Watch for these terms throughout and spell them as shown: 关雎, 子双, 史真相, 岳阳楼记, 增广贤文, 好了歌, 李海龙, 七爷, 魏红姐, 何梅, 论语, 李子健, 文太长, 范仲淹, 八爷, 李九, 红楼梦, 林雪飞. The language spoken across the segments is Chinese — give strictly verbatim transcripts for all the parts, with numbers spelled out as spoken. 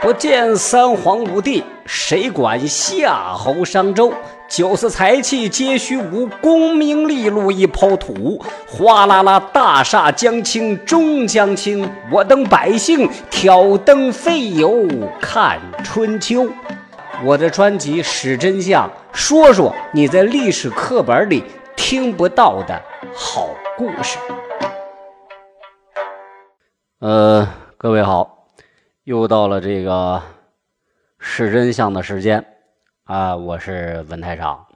不见三皇五帝，谁管夏侯商周？九四财气皆虚无，功名利禄一抛土。哗啦啦，大厦将倾终将倾，我等百姓挑灯费油看春秋。我的专辑《史真相》，说说你在历史课本里听不到的好故事。呃，各位好，又到了这个史真相的时间啊！我是文太长。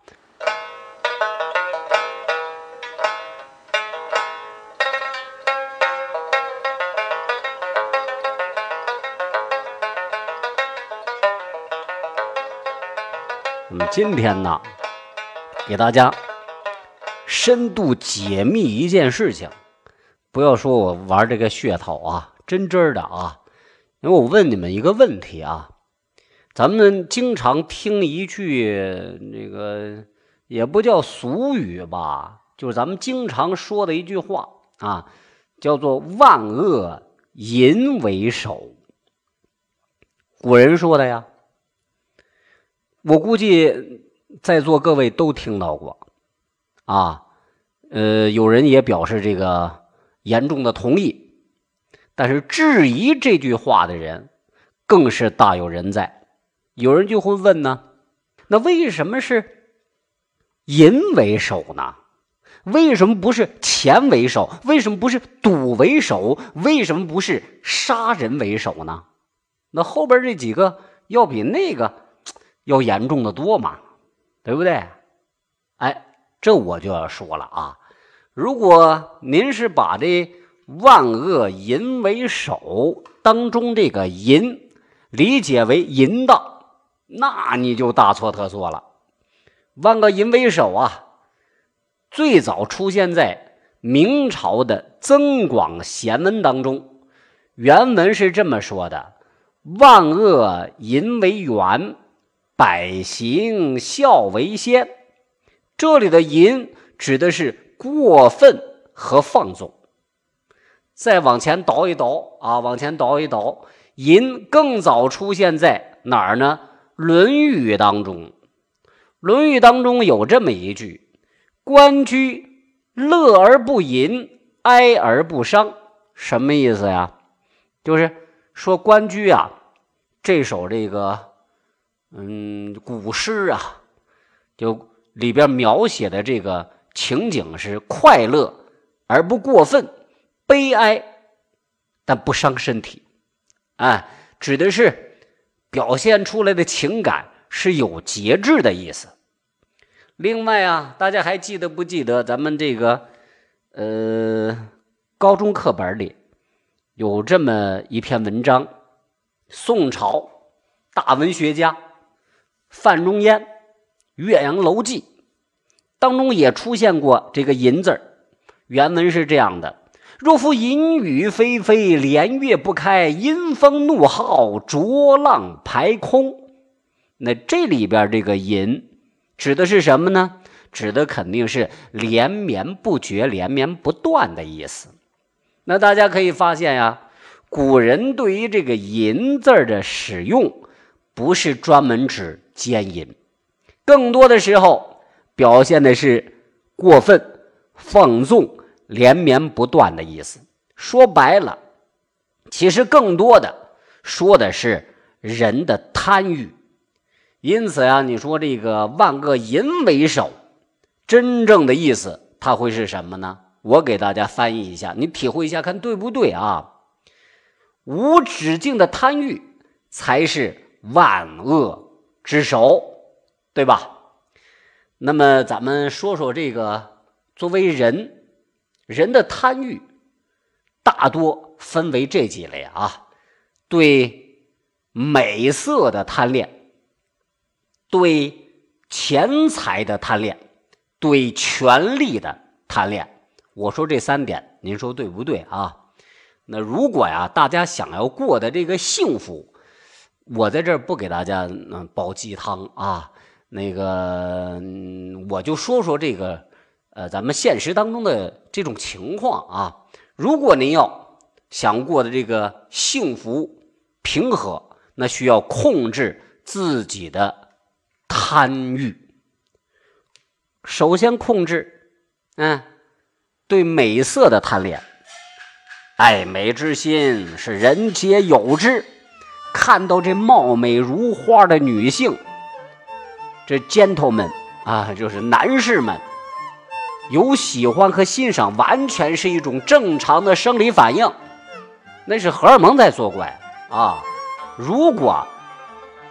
我们今天呢，给大家深度解密一件事情。不要说我玩这个噱头啊，真真的啊。因为我问你们一个问题啊，咱们经常听一句那个也不叫俗语吧，就是咱们经常说的一句话啊，叫做万恶淫为首，古人说的呀。我估计在座各位都听到过啊，呃，有人也表示这个严重的同意，但是质疑这句话的人更是大有人在。有人就会问呢，那为什么是淫为首呢？为什么不是钱为首？为什么不是赌为首？为什么不是杀人为首呢？那后边这几个要比那个要严重的多嘛，对不对？哎，这我就要说了啊，如果您是把这万恶淫为首当中这个淫理解为淫荡，那你就大错特错了。万恶淫为首啊，最早出现在明朝的增广贤文当中，原文是这么说的：万恶淫为源，百行孝为先。这里的淫指的是过分和放纵。再往前倒一倒啊，往前倒一倒，淫更早出现在哪儿呢？论语当中。论语当中有这么一句：关雎，乐而不淫，哀而不伤。什么意思呀？就是说关雎啊，这首这个嗯，古诗啊，就里边描写的这个情景是快乐而不过分，悲哀但不伤身体，哎，指的是表现出来的情感是有节制的意思。另外啊，大家还记得不记得咱们这个呃高中课本里有这么一篇文章，宋朝大文学家范仲淹《岳阳楼记》当中也出现过这个淫字儿。原文是这样的：若夫淫雨霏霏，连月不开，阴风怒号，浊浪排空。那这里边这个淫指的是什么呢？指的肯定是连绵不绝，连绵不断的意思。那大家可以发现呀，古人对于这个淫字儿的使用不是专门指奸淫，更多的时候表现的是过分、放纵、连绵不断的意思。说白了，其实更多的说的是人的贪欲。因此啊，你说这个万恶淫为首，真正的意思它会是什么呢？我给大家翻译一下，你体会一下看对不对啊？无止境的贪欲才是万恶之首，对吧？那么咱们说说这个，作为人，人的贪欲大多分为这几类啊：对美色的贪恋，对钱财的贪恋，对权力的贪恋。我说这三点，您说对不对啊？那如果呀，大家想要过的这个幸福，我在这儿不给大家嗯煲鸡汤啊，那个、嗯、我就说说这个呃咱们现实当中的这种情况啊。如果您要想过的这个幸福平和，那需要控制自己的贪欲。首先控制嗯，对美色的贪恋。爱美之心是人皆有之，看到这貌美如花的女性，这gentlemen啊，就是男士们有喜欢和欣赏，完全是一种正常的生理反应，那是荷尔蒙在作怪啊！如果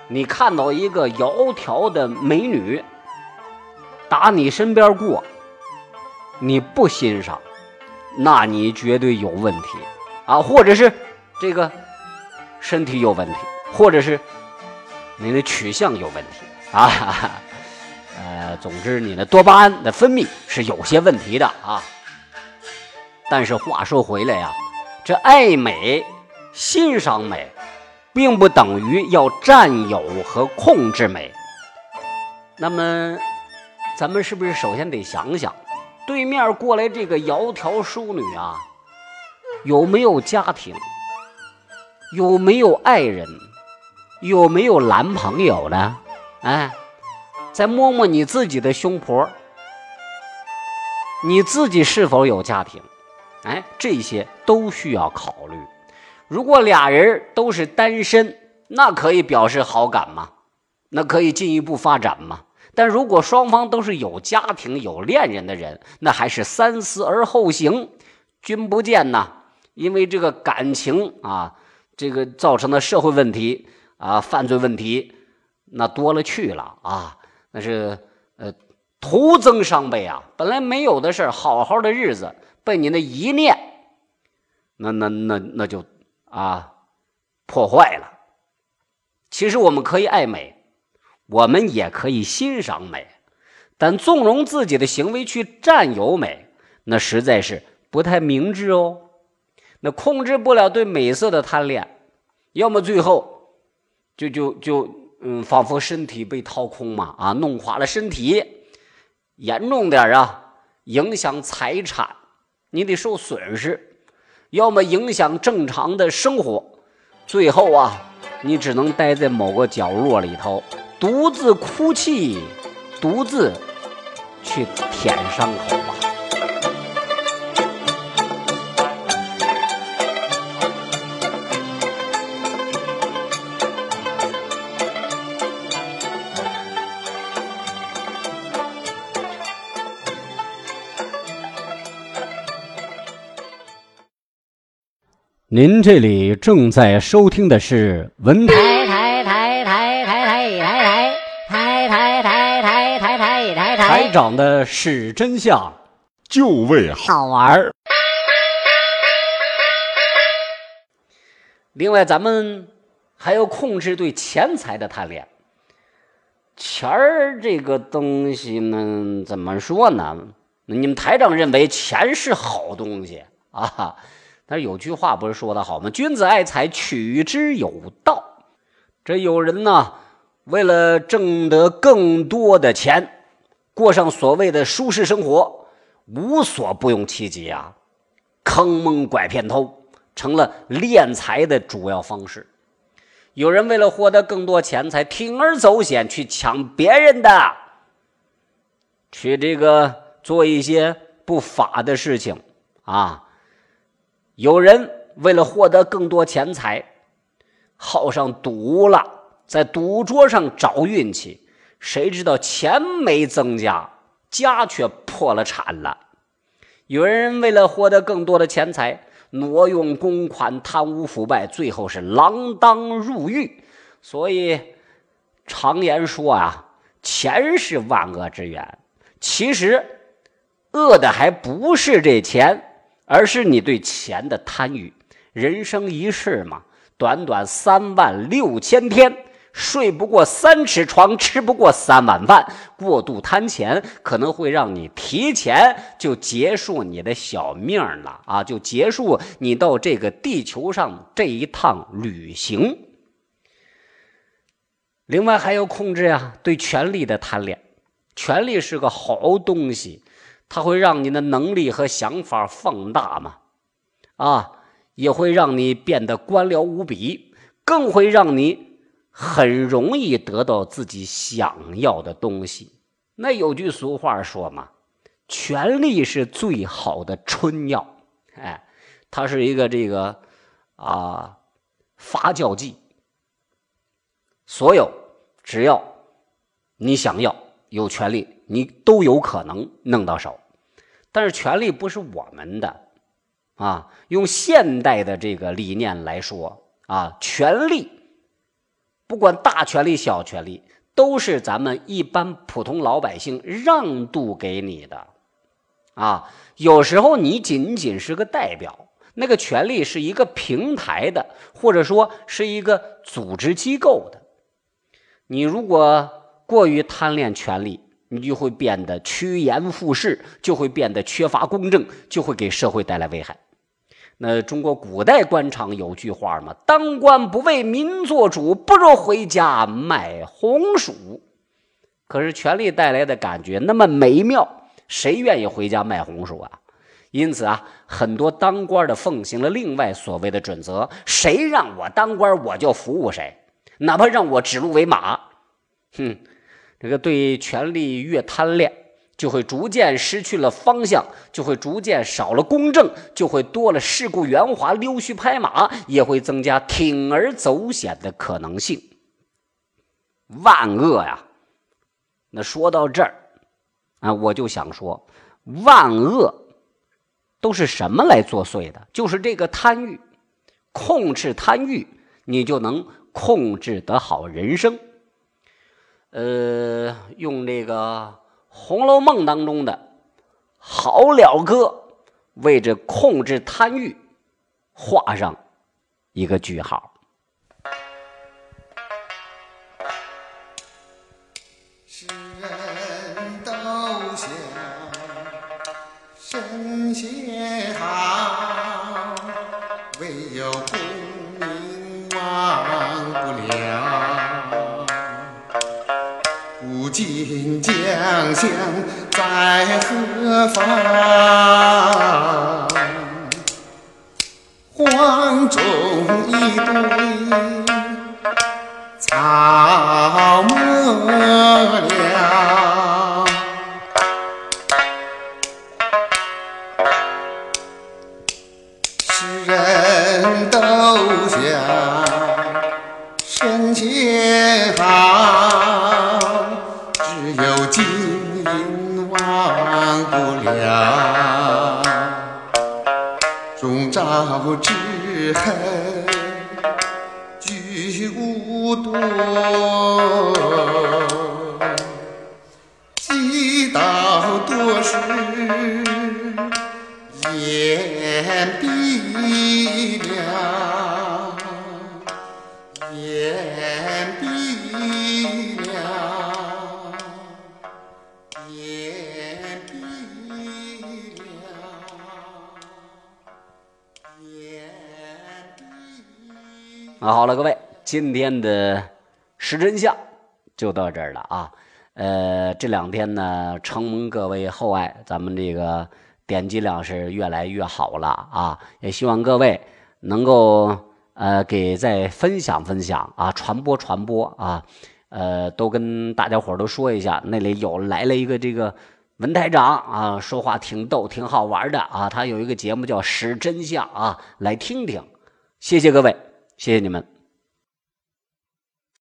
你看到一个窈窕的美女打你身边过，你不欣赏，那你绝对有问题啊！或者是这个身体有问题，或者是你的取向有问题啊！呃，总之你的多巴胺的分泌是有些问题的啊。但是话说回来啊，这爱美、欣赏美，并不等于要占有和控制美。那么，咱们是不是首先得想想，对面过来这个窈窕淑女啊，有没有家庭？有没有爱人？有没有男朋友呢？哎。再摸摸你自己的胸脯，你自己是否有家庭？哎，这些都需要考虑。如果俩人都是单身，那可以表示好感吗？那可以进一步发展吗？但如果双方都是有家庭有恋人的人，那还是三思而后行，君不见呐，因为这个感情啊，这个造成的社会问题啊，犯罪问题那多了去了啊。那是呃，徒增伤悲啊！本来没有的事儿，好好的日子被你那一念，那那那那就啊破坏了。其实我们可以爱美，我们也可以欣赏美，但纵容自己的行为去占有美，那实在是不太明智哦。那控制不了对美色的贪恋，要么最后就就就。就嗯，仿佛身体被掏空嘛，啊，弄垮了身体，严重点啊，影响财产，你得受损失，要么影响正常的生活，最后啊，你只能待在某个角落里头，独自哭泣，独自去舔伤口吧。您这里正在收听的是文台台台台台台台台台台台台台台台长的史真相，就为好玩。另外，咱们还要控制对钱财的贪恋。钱儿这个东西呢，怎么说呢？你们台长认为钱是好东西啊。但是有句话不是说得好吗？君子爱财，取之有道。这有人呢，为了挣得更多的钱，过上所谓的舒适生活，无所不用其极啊，坑蒙拐骗偷成了敛财的主要方式。有人为了获得更多钱财，铤而走险，去抢别人的，去这个做一些不法的事情啊。有人为了获得更多钱财，好上赌了，在赌桌上找运气，谁知道钱没增加，家却破了产了。有人为了获得更多的钱财，挪用公款，贪污腐败，最后是锒铛入狱。所以常言说啊，钱是万恶之源。其实恶的还不是这钱，而是你对钱的贪欲。人生一世嘛，短短三万六千天，睡不过三尺床，吃不过三碗饭，过度贪钱可能会让你提前就结束你的小命了啊！就结束你到这个地球上这一趟旅行。另外还要控制啊，对权力的贪恋。权力是个好东西，它会让你的能力和想法放大嘛，啊，也会让你变得官僚无比，更会让你很容易得到自己想要的东西。那有句俗话说嘛，权力是最好的春药，哎，它是一个这个啊发酵剂。所有只要你想要有权利，你都有可能弄到手。但是权利不是我们的啊，用现代的这个理念来说啊，权利不管大权利小权利，都是咱们一般普通老百姓让渡给你的啊。有时候你仅仅是个代表，那个权利是一个平台的，或者说是一个组织机构的。你如果过于贪恋权利，你就会变得趋炎附势，就会变得缺乏公正，就会给社会带来危害。那中国古代官场有句话嘛，当官不为民做主，不如回家卖红薯。可是权力带来的感觉那么美妙，谁愿意回家卖红薯啊？因此啊，很多当官的奉行了另外所谓的准则，谁让我当官我就服务谁，哪怕让我指鹿为马。哼，这个对权力越贪恋，就会逐渐失去了方向，就会逐渐少了公正，就会多了世故圆滑、溜须拍马，也会增加铤而走险的可能性。万恶呀！那说到这儿啊，我就想说，万恶都是什么来作祟的？就是这个贪欲。控制贪欲，你就能控制得好人生。呃，用这个《红楼梦》当中的好了歌为这控制贪欲画上一个句号。世人都想身先好，唯有功名忘不了。今将相在何方？荒冢一堆草没了，世人都想身先好。终朝之恨俱无多，积道多时眼闭了，眼闭了。啊，好了，各位，今天的识真相就到这儿了啊。呃，这两天呢，承蒙各位厚爱，咱们这个点击量是越来越好了啊。也希望各位能够呃给再分享分享啊，传播传播啊。呃，都跟大家伙都说一下，那里有来了一个这个文台长啊，说话挺逗、挺好玩的啊。他有一个节目叫《识真相》啊，来听听。谢谢各位。谢谢你们。